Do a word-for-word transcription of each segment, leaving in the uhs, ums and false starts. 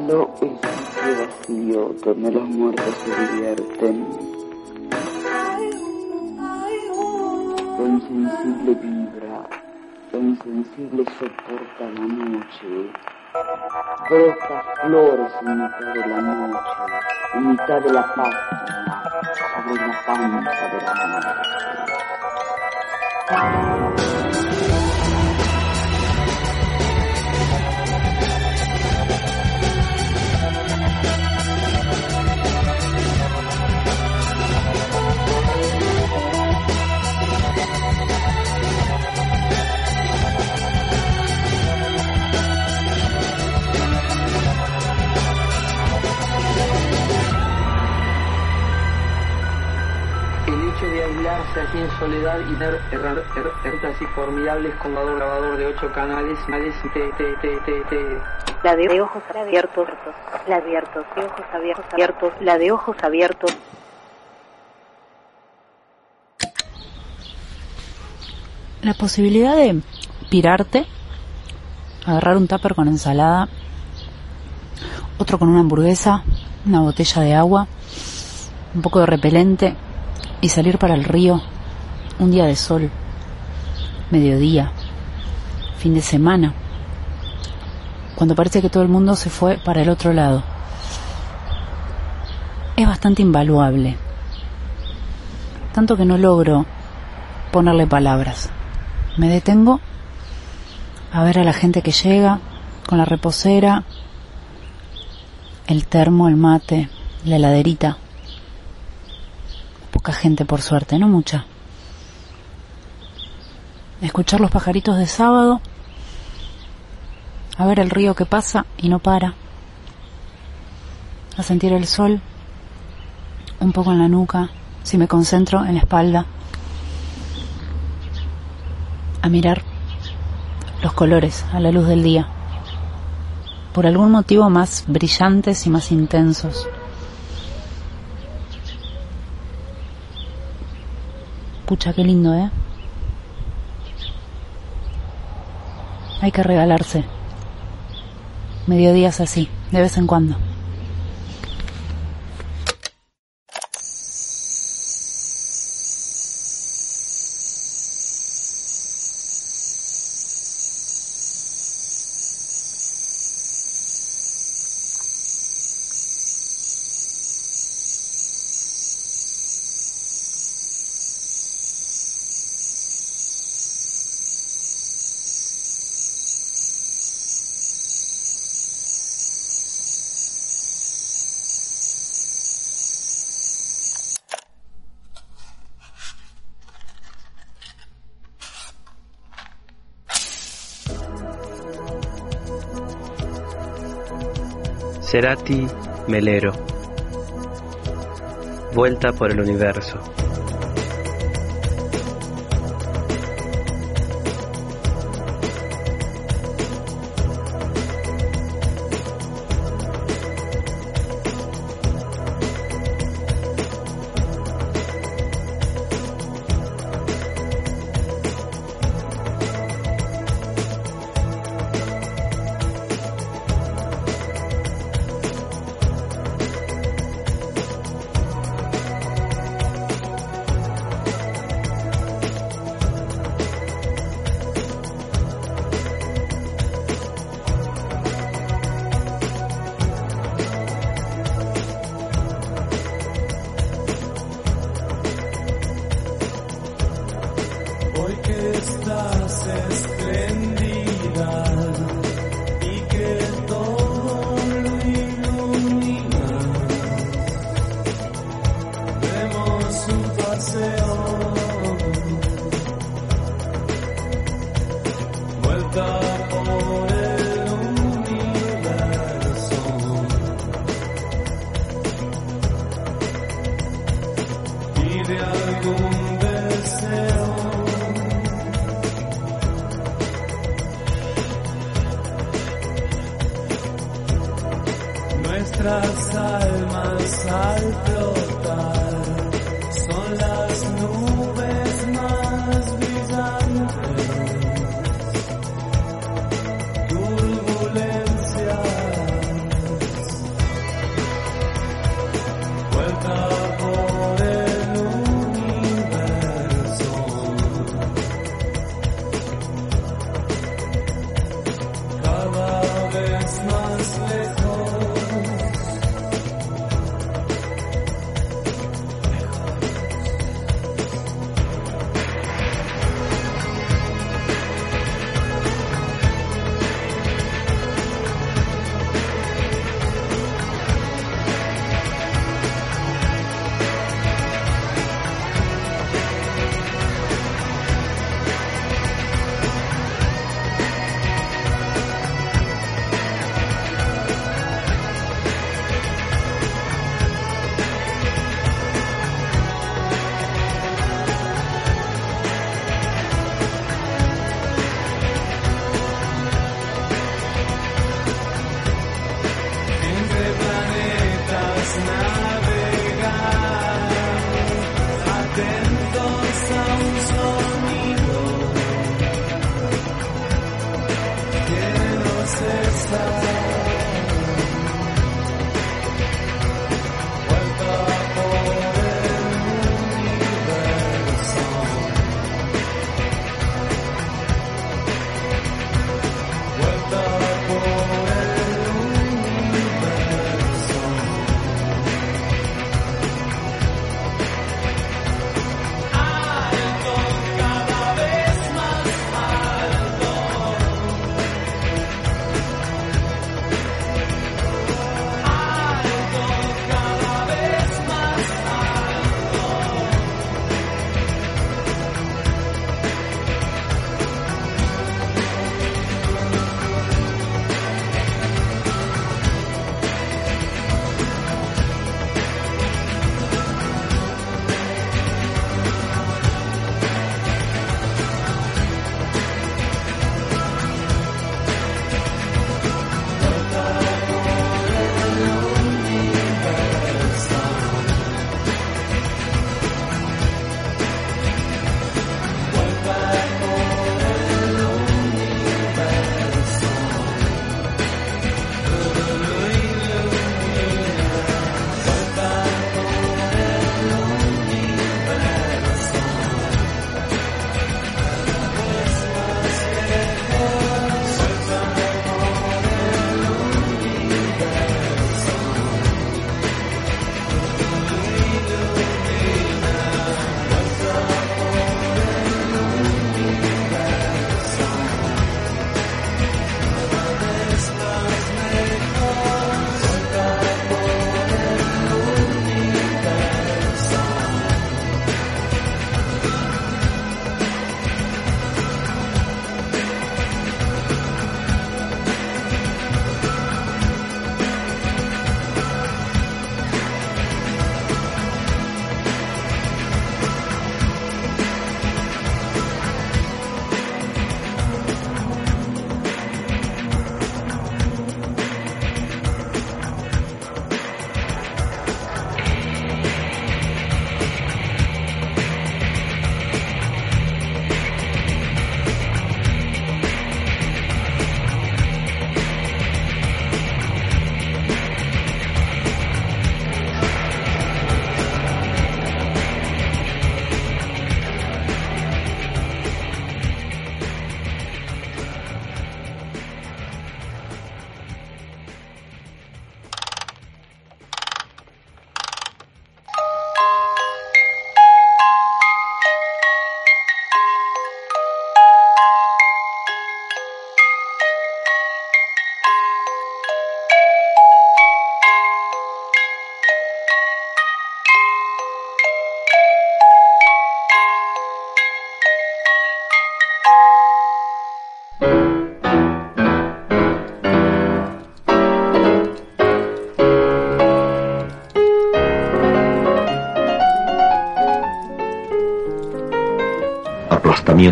regalo es un vacío donde los muertos se divierten. Lo insensible vibra, lo insensible soporta la noche. Brotas flores en mitad de la noche, en mitad de la página, sobre la panza de la muerte. De aislarse aquí en soledad y ver hertas y formidables con un grabador de ocho canales, te, te, te, te, te. La de ojos abiertos, la de abiertos, de ojos abiertos, la de ojos abiertos. La posibilidad de pirarte, agarrar un tupper con ensalada, otro con una hamburguesa, una botella de agua, un poco de repelente, y salir para el río, un día de sol, mediodía, fin de semana, cuando parece que todo el mundo se fue para el otro lado. Es bastante invaluable, tanto que no logro ponerle palabras. Me detengo a ver a la gente que llega con la reposera, el termo, el mate, la heladerita. Poca gente, por suerte, no mucha. Escuchar los pajaritos de sábado, a ver el río que pasa y no para, a sentir el sol un poco en la nuca, si me concentro en la espalda, a mirar los colores a la luz del día, por algún motivo más brillantes y más intensos. Pucha, qué lindo, ¿eh? Hay que regalarse mediodías así, de vez en cuando. Cerati, Melero. Vuelta por el universo. Nuestras almas al flotar son las nubes más brillantes. Turbulencia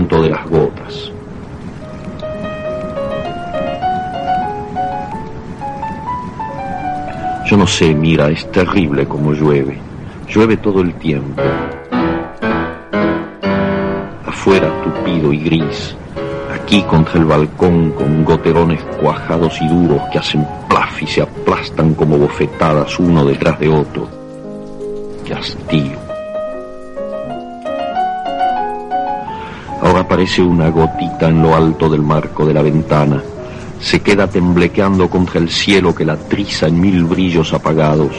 canto de las gotas. Yo no sé, mira, es terrible como llueve. Llueve todo el tiempo. Afuera tupido y gris. Aquí contra el balcón con goterones cuajados y duros que hacen plaf y se aplastan como bofetadas uno detrás de otro. ¡Qué hastío! Ahora aparece una gotita en lo alto del marco de la ventana. Se queda temblequeando contra el cielo que la triza en mil brillos apagados.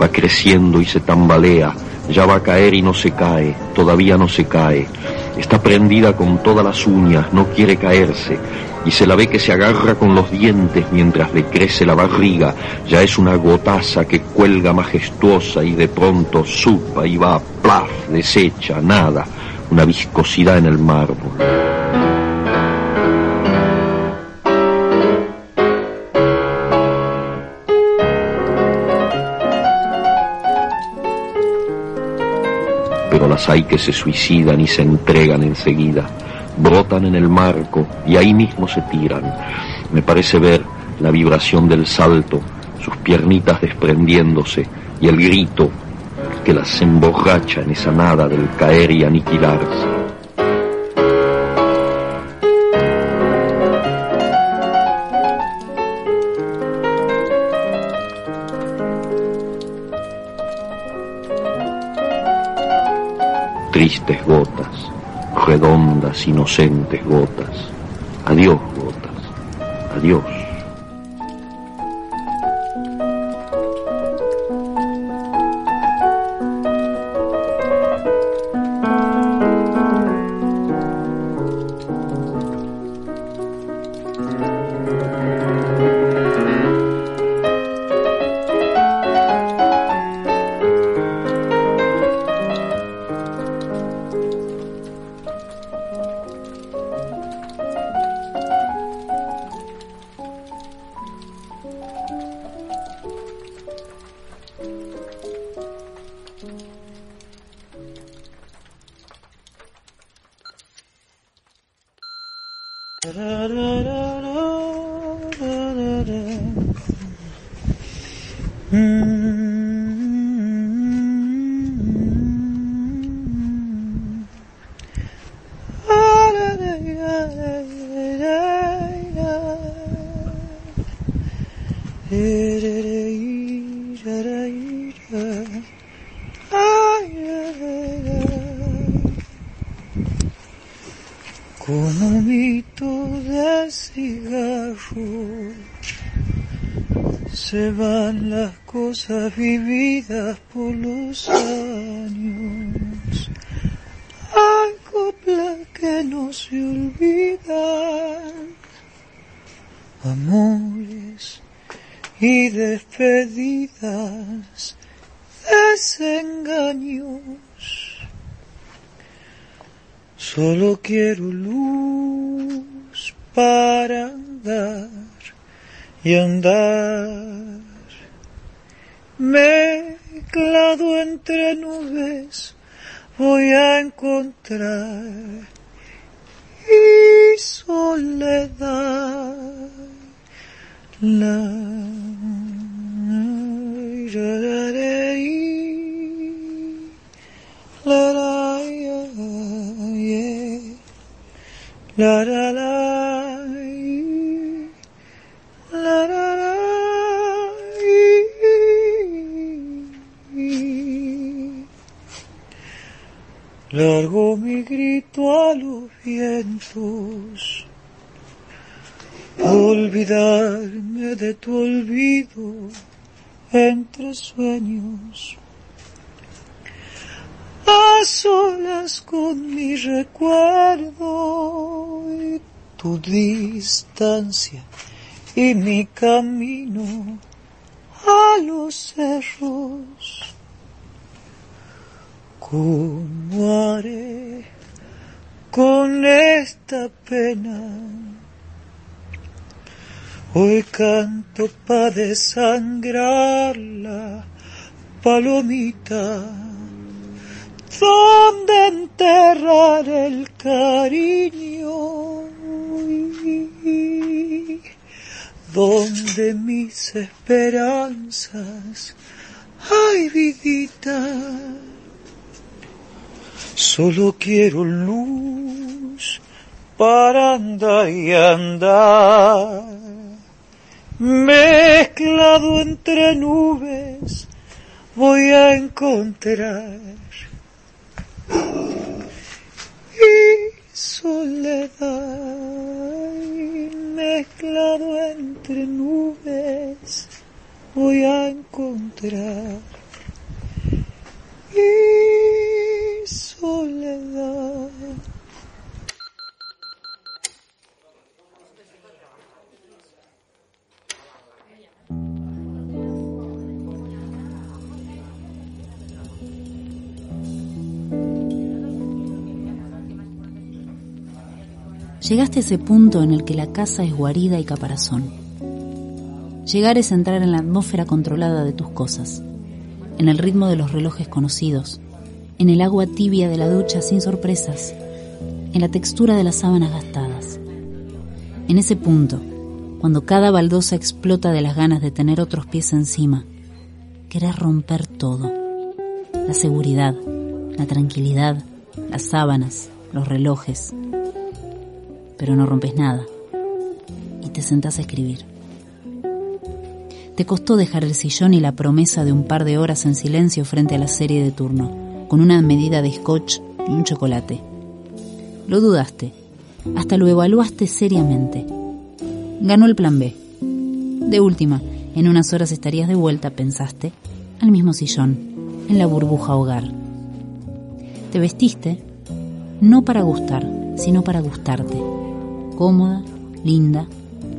Va creciendo y se tambalea. Ya va a caer y no se cae. Todavía no se cae. Está prendida con todas las uñas, no quiere caerse, y se la ve que se agarra con los dientes mientras le crece la barriga. Ya es una gotaza que cuelga majestuosa y de pronto supa y va, plaf, deshecha, nada, una viscosidad en el mármol. Hay que se suicidan y se entregan enseguida, brotan en el marco y ahí mismo se tiran. Me parece ver la vibración del salto, sus piernitas desprendiéndose y el grito que las emborracha en esa nada del caer y aniquilarse. Tristes gotas, redondas, inocentes gotas. Adiós, gotas. Adiós. Se van las cosas vividas por los años, hay coplas que no se olvidan, amores y despedidas, desengaños. Solo quiero luz para andar y andar, mezclado entre nubes, voy a encontrar y soledad. La la la la la la la la la y, largo mi grito a los vientos, olvidarme de tu olvido entre sueños, a solas con mi recuerdo y tu distancia y mi camino a los cerros. ¿Cómo haré con esta pena? Hoy canto pa' desangrarla, palomita, donde enterrar el cariño y donde mis esperanzas, ay vidita, solo quiero luz para andar y andar, mezclado entre nubes voy a encontrar y soledad, y mezclado entre nubes voy a encontrar y soledad. Llegaste a ese punto en el que la casa es guarida y caparazón. Llegar es entrar en la atmósfera controlada de tus cosas, en el ritmo de los relojes conocidos, en el agua tibia de la ducha sin sorpresas, en la textura de las sábanas gastadas. En ese punto, cuando cada baldosa explota de las ganas de tener otros pies encima, querés romper todo. La seguridad, la tranquilidad, las sábanas, los relojes. Pero no rompes nada y te sentás a escribir. Te costó dejar el sillón y la promesa de un par de horas en silencio frente a la serie de turno, con una medida de scotch y un chocolate. Lo dudaste, hasta lo evaluaste seriamente. Ganó el plan B. De última, en unas horas estarías de vuelta, pensaste, al mismo sillón, en la burbuja hogar. Te vestiste, no para gustar, sino para gustarte. Cómoda, linda,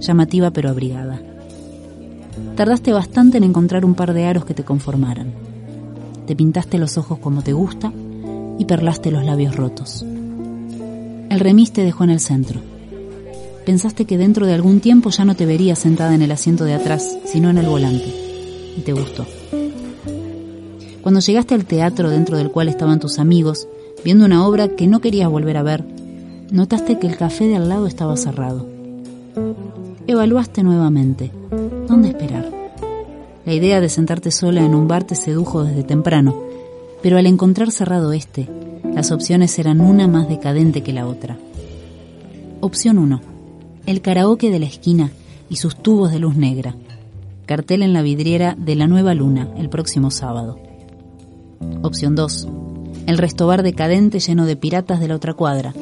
llamativa pero abrigada. Tardaste bastante en encontrar un par de aros que te conformaran. Te pintaste los ojos como te gusta y perlaste los labios rotos. El remis te dejó en el centro. Pensaste que dentro de algún tiempo ya no te verías sentada en el asiento de atrás, sino en el volante. Y te gustó. Cuando llegaste al teatro dentro del cual estaban tus amigos, viendo una obra que no querías volver a ver, notaste que el café de al lado estaba cerrado. Evaluaste nuevamente. ¿Dónde esperar? La idea de sentarte sola en un bar te sedujo desde temprano, pero al encontrar cerrado este, las opciones eran una más decadente que la otra. Opción uno. El karaoke de la esquina y sus tubos de luz negra. Cartel en la vidriera de La Nueva Luna el próximo sábado. Opción dos. El restobar decadente lleno de piratas de la otra cuadra,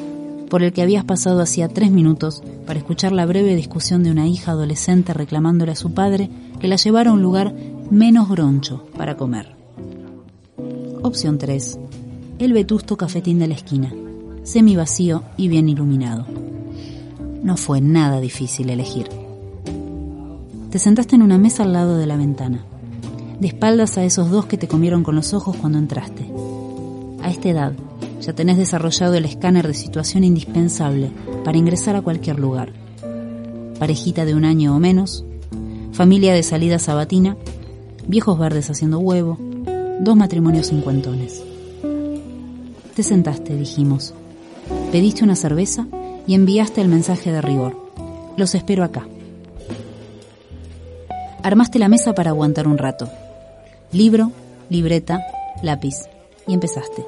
por el que habías pasado hacía tres minutos para escuchar la breve discusión de una hija adolescente reclamándole a su padre que la llevara a un lugar menos groncho para comer. Opción tres. El vetusto cafetín de la esquina, semivacío y bien iluminado. No fue nada difícil elegir. Te sentaste en una mesa al lado de la ventana, de espaldas a esos dos que te comieron con los ojos cuando entraste. A esta edad, ya tenés desarrollado el escáner de situación indispensable para ingresar a cualquier lugar. Parejita de un año o menos, familia de salida sabatina, viejos verdes haciendo huevo, dos matrimonios cincuentones. Te sentaste, dijimos. Pediste una cerveza y enviaste el mensaje de rigor. Los espero acá. Armaste la mesa para aguantar un rato. Libro, libreta, lápiz. Y empezaste.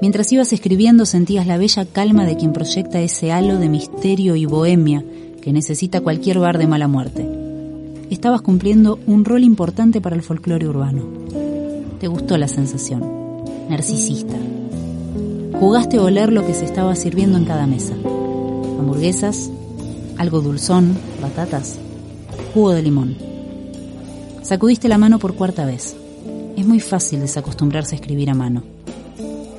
Mientras ibas escribiendo sentías la bella calma de quien proyecta ese halo de misterio y bohemia que necesita cualquier bar de mala muerte. Estabas cumpliendo un rol importante para el folclore urbano. Te gustó la sensación. Narcisista. Jugaste a oler lo que se estaba sirviendo en cada mesa. Hamburguesas, algo dulzón, batatas, jugo de limón. Sacudiste la mano por cuarta vez. Es muy fácil desacostumbrarse a escribir a mano.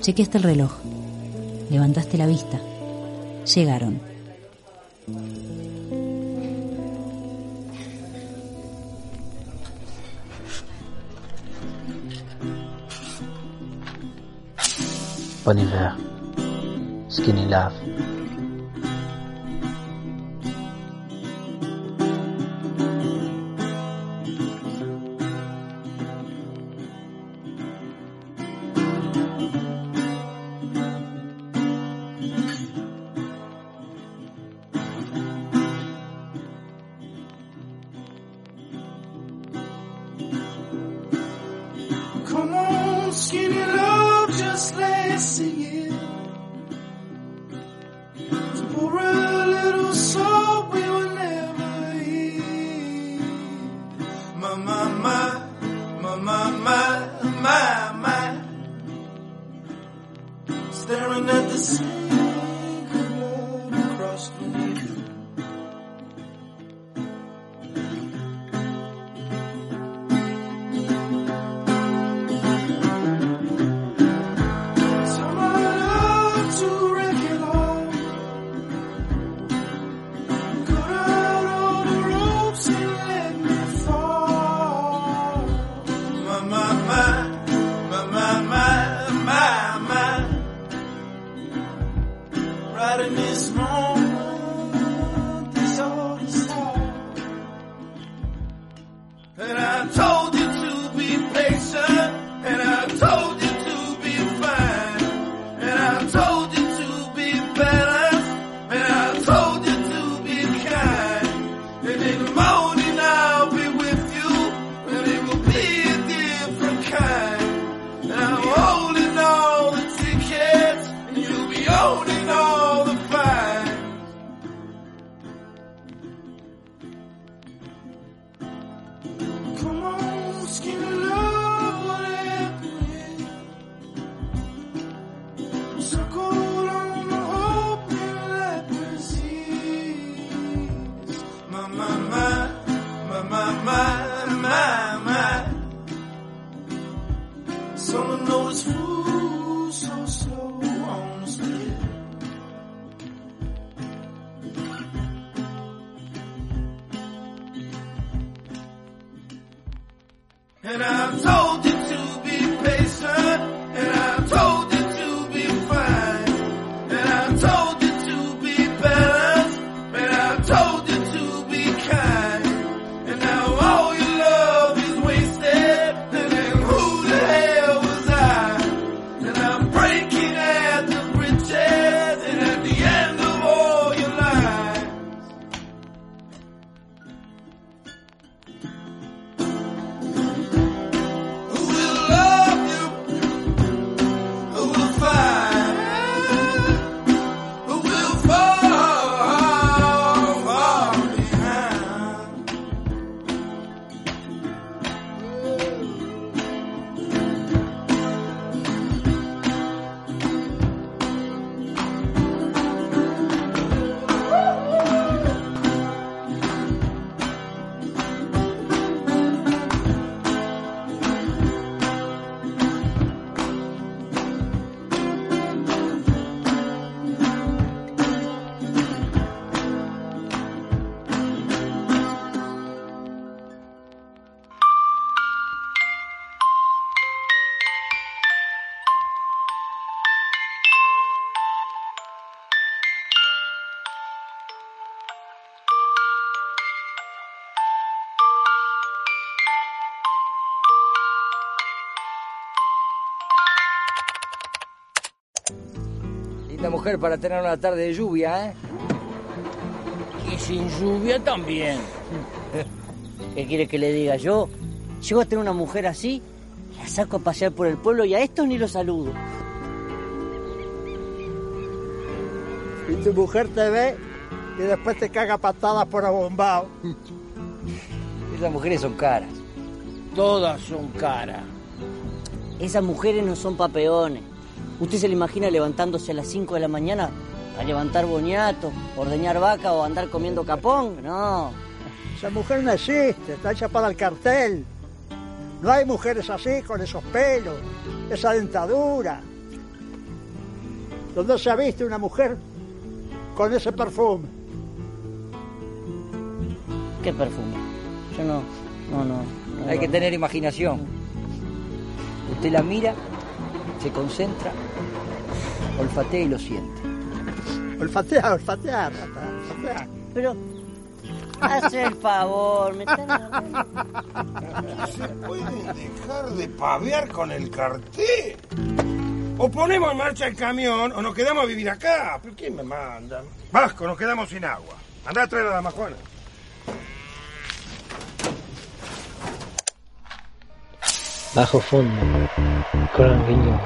Chequeaste el reloj. Levantaste la vista. Llegaron. Bon Iver, Skinny Love. skinny love just lays singing to pour a little soul we will never hear. My, my, my, my, my, my, my, my, staring at the sacred love across the window. Mujer para tener una tarde de lluvia, ¿eh? Y sin lluvia también. ¿Qué quiere que le diga yo? Llego a tener una mujer así, la saco a pasear por el pueblo y a estos ni los saludo. Y tu mujer te ve y después te caga patadas por abombado. Esas mujeres son caras. Todas son caras. Esas mujeres no son papeones. ¿Usted se le imagina levantándose a las cinco de la mañana a levantar boniato, ordeñar vaca o andar comiendo capón? No. Esa mujer no existe, está hecha para el cartel. No hay mujeres así, con esos pelos, esa dentadura. ¿Dónde se ha visto una mujer con ese perfume? ¿Qué perfume? Yo no, no, no. no hay no. que tener imaginación. Usted la mira, se concentra, olfatea y lo siente. Olfatea, olfatea, rata, olfatea. Pero, hace el favor, me están hablando. ¿Se pueden dejar de pavear con el cartel? O ponemos en marcha el camión o nos quedamos a vivir acá. ¿Pero quién me manda? Vasco, nos quedamos sin agua. Andá a traer a la dama Juana. Bajo Fondo, Grand Guignol.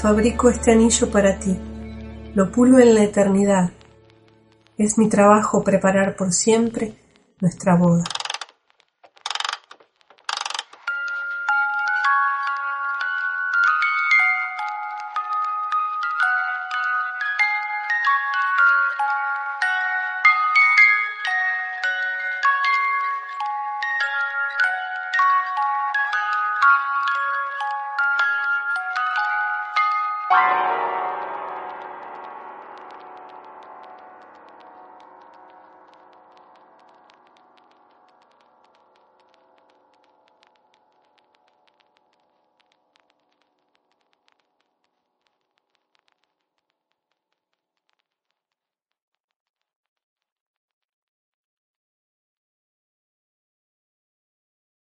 Fabrico este anillo para ti, lo pulo en la eternidad, Es mi trabajo preparar por siempre nuestra boda. Bye.